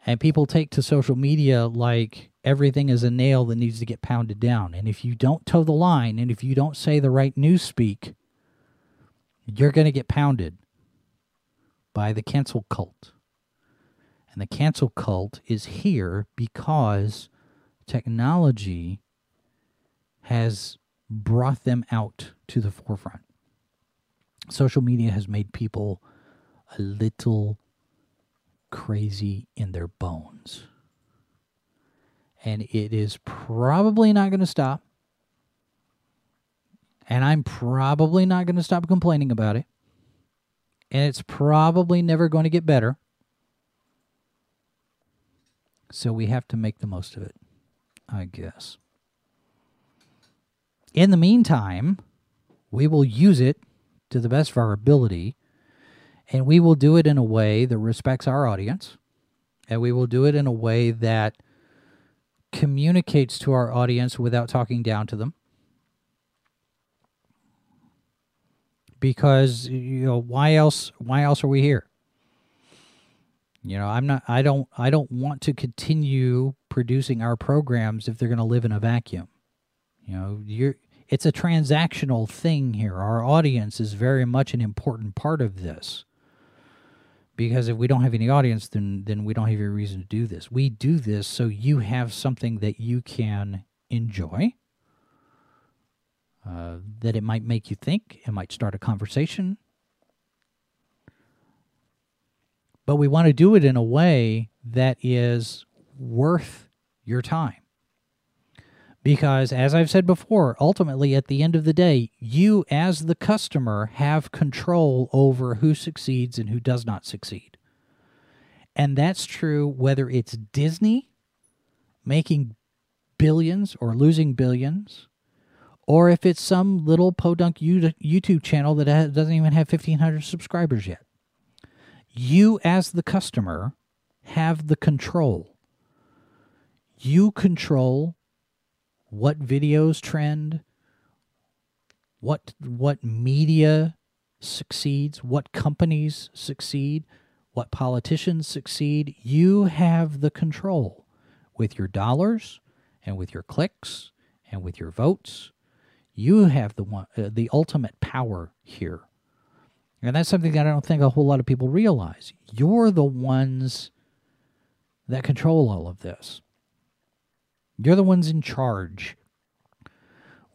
And people take to social media like everything is a nail that needs to get pounded down. And if you don't toe the line, and if you don't say the right news speak, you're going to get pounded by the cancel cult. And the cancel cult is here because technology has brought them out to the forefront. Social media has made people a little crazy in their bones. And it is probably not going to stop. And I'm probably not going to stop complaining about it. And it's probably never going to get better. So we have to make the most of it, I guess. In the meantime, we will use it to the best of our ability, and we will do it in a way that respects our audience, and we will do it in a way that communicates to our audience without talking down to them. Because, you know, why else why else are we here? You know, I'm not I don't I don't want to continue producing our programs if they're going to live in a vacuum. You know, you're It's a transactional thing here. Our audience is very much an important part of this. Because if we don't have any audience, then, then we don't have any reason to do this. We do this so you have something that you can enjoy. Uh, that it might make you think. It might start a conversation. But we want to do it in a way that is worth your time. Because, as I've said before, ultimately, at the end of the day, you as the customer have control over who succeeds and who does not succeed. And that's true whether it's Disney making billions or losing billions, or if it's some little podunk YouTube channel that doesn't even have fifteen hundred subscribers yet. You as the customer have the control. You control what videos trend, what what media succeeds, what companies succeed, what politicians succeed. You have the control with your dollars and with your clicks and with your votes. You have the one, uh, the ultimate power here. And that's something that I don't think a whole lot of people realize. You're the ones that control all of this. You're the ones in charge.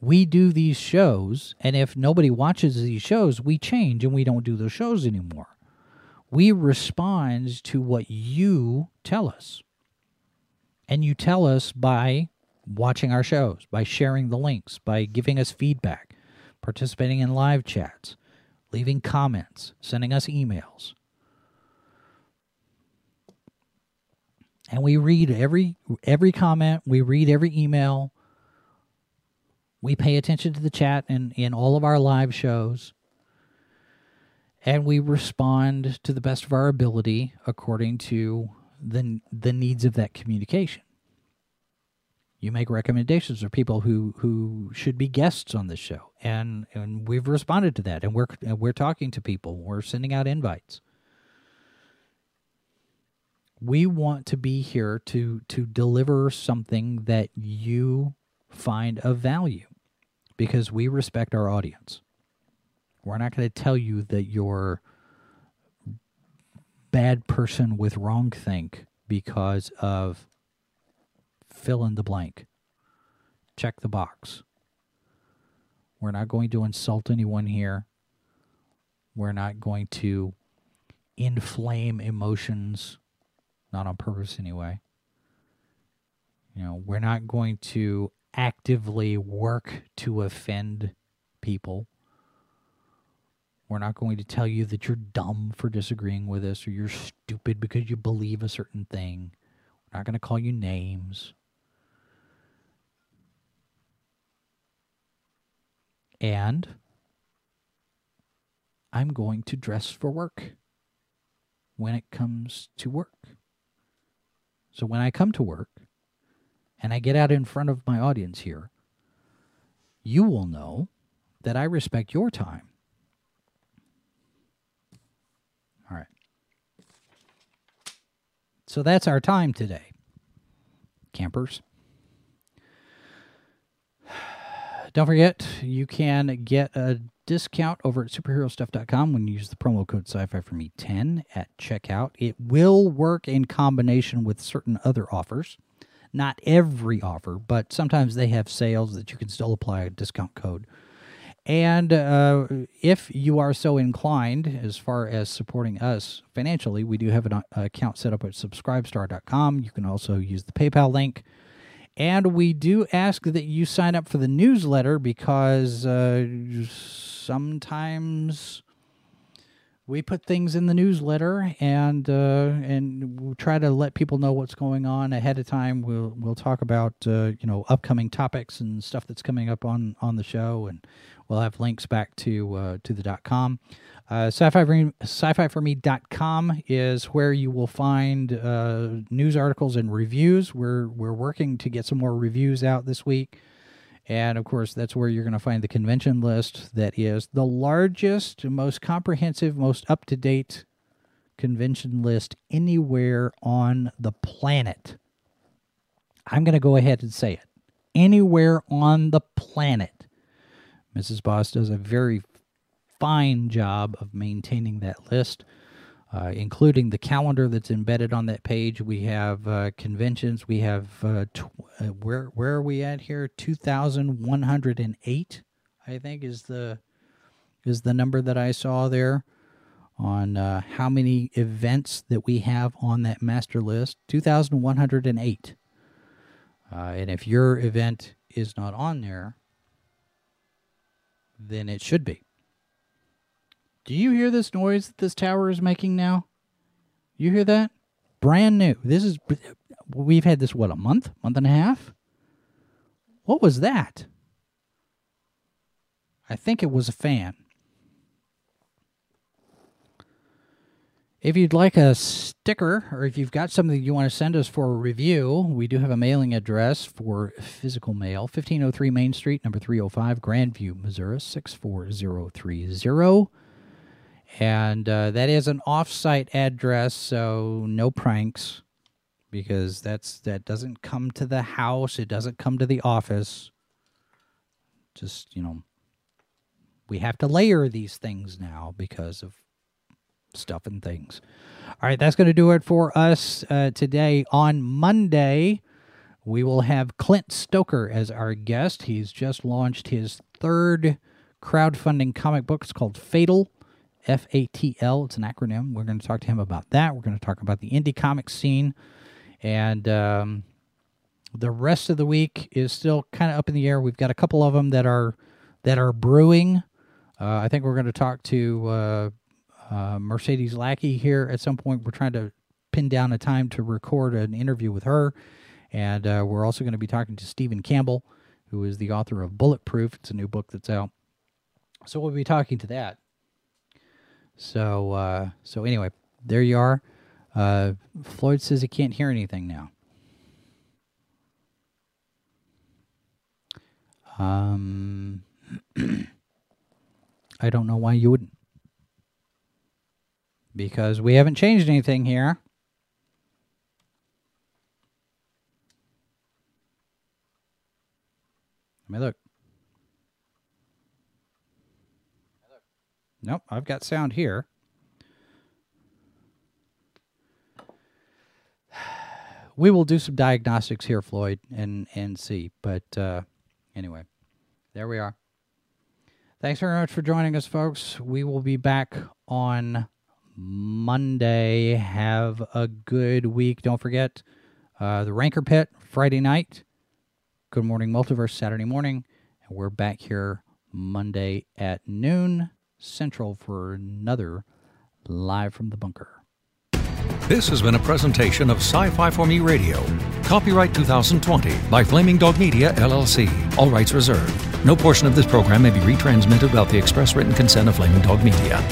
We do these shows, and if nobody watches these shows, we change and we don't do those shows anymore. We respond to what you tell us. And you tell us by watching our shows, by sharing the links, by giving us feedback, participating in live chats, leaving comments, sending us emails. And we read every every comment, we read every email, we pay attention to the chat in, in all of our live shows, and we respond to the best of our ability according to the, the needs of that communication. You make recommendations for people who, who should be guests on this show, and, and we've responded to that, and we're, and we're talking to people, we're sending out invites. We want to be here to, to deliver something that you find of value because we respect our audience. We're not going to tell you that you're a bad person with wrong think because of fill in the blank. Check the box. We're not going to insult anyone here. We're not going to inflame emotions. Not on purpose anyway. You know, we're not going to actively work to offend people. We're not going to tell you that you're dumb for disagreeing with us or you're stupid because you believe a certain thing. We're not going to call you names. And I'm going to dress for work when it comes to work. So when I come to work and I get out in front of my audience here, you will know that I respect your time. All right. So that's our time today, campers. Don't forget, you can get a discount over at superhero stuff dot com when you use the promo code sci fi for me ten at checkout. It will work in combination with certain other offers. Not every offer, but sometimes they have sales that you can still apply a discount code. And uh, if you are so inclined, as far as supporting us financially, we do have an account set up at subscribestar dot com. You can also use the PayPal link. And we do ask that you sign up for the newsletter because uh, sometimes we put things in the newsletter and uh, and we'll try to let people know what's going on ahead of time. We'll we'll talk about uh, you know, upcoming topics and stuff that's coming up on on the show, and we'll have links back to uh, to the .com. Uh, sci fi for me dot com is where you will find uh, news articles and reviews. We're, we're working to get some more reviews out this week. And, of course, that's where you're going to find the convention list that is the largest, most comprehensive, most up-to-date convention list anywhere on the planet. I'm going to go ahead and say it. Anywhere on the planet. Missus Boss does a very fine job of maintaining that list, uh, including the calendar that's embedded on that page. We have uh, conventions. We have, uh, tw uh, where where are we at here? two thousand one hundred eight, I think, is the, is the number that I saw there on uh, how many events that we have on that master list, two thousand one hundred eight. Uh, and if your event is not on there, then it should be. Do you hear this noise that this tower is making now? You hear that? Brand new. This is, we've had this, what, a month? Month and a half? What was that? I think it was a fan. If you'd like a sticker, or if you've got something you want to send us for a review, we do have a mailing address for physical mail, fifteen oh three Main Street, number three oh five, Grandview, Missouri, six four zero three zero. And uh, that is an off-site address, so no pranks, because that's that doesn't come to the house. It doesn't come to the office. Just, you know, we have to layer these things now because of stuff and things. All right, that's going to do it for us uh, today. On Monday, we will have Clint Stoker as our guest. He's just launched his third crowdfunding comic book. It's called Fatal. F A T L, it's an acronym. We're going to talk to him about that. We're going to talk about the indie comic scene. And um, the rest of the week is still kind of up in the air. We've got a couple of them that are, that are brewing. Uh, I think we're going to talk to uh, uh, Mercedes Lackey here at some point. We're trying to pin down a time to record an interview with her. And uh, we're also going to be talking to Stephen Campbell, who is the author of Bulletproof. It's a new book that's out. So we'll be talking to that. So, uh, so anyway, there you are. Uh, Floyd says he can't hear anything now. Um, I don't know why you wouldn't. Because we haven't changed anything here. Let me look. Nope, I've got sound here. We will do some diagnostics here, Floyd, and, and see. But uh, anyway, there we are. Thanks very much for joining us, folks. We will be back on Monday. Have a good week. Don't forget uh, the Ranker Pit, Friday night. Good Morning Multiverse, Saturday morning. And we're back here Monday at noon Central for another Live from the Bunker. This has been a presentation of Sci-Fi for Me Radio. Copyright twenty twenty by Flaming Dog Media, L L C. All rights reserved. No portion of this program may be retransmitted without the express written consent of Flaming Dog Media.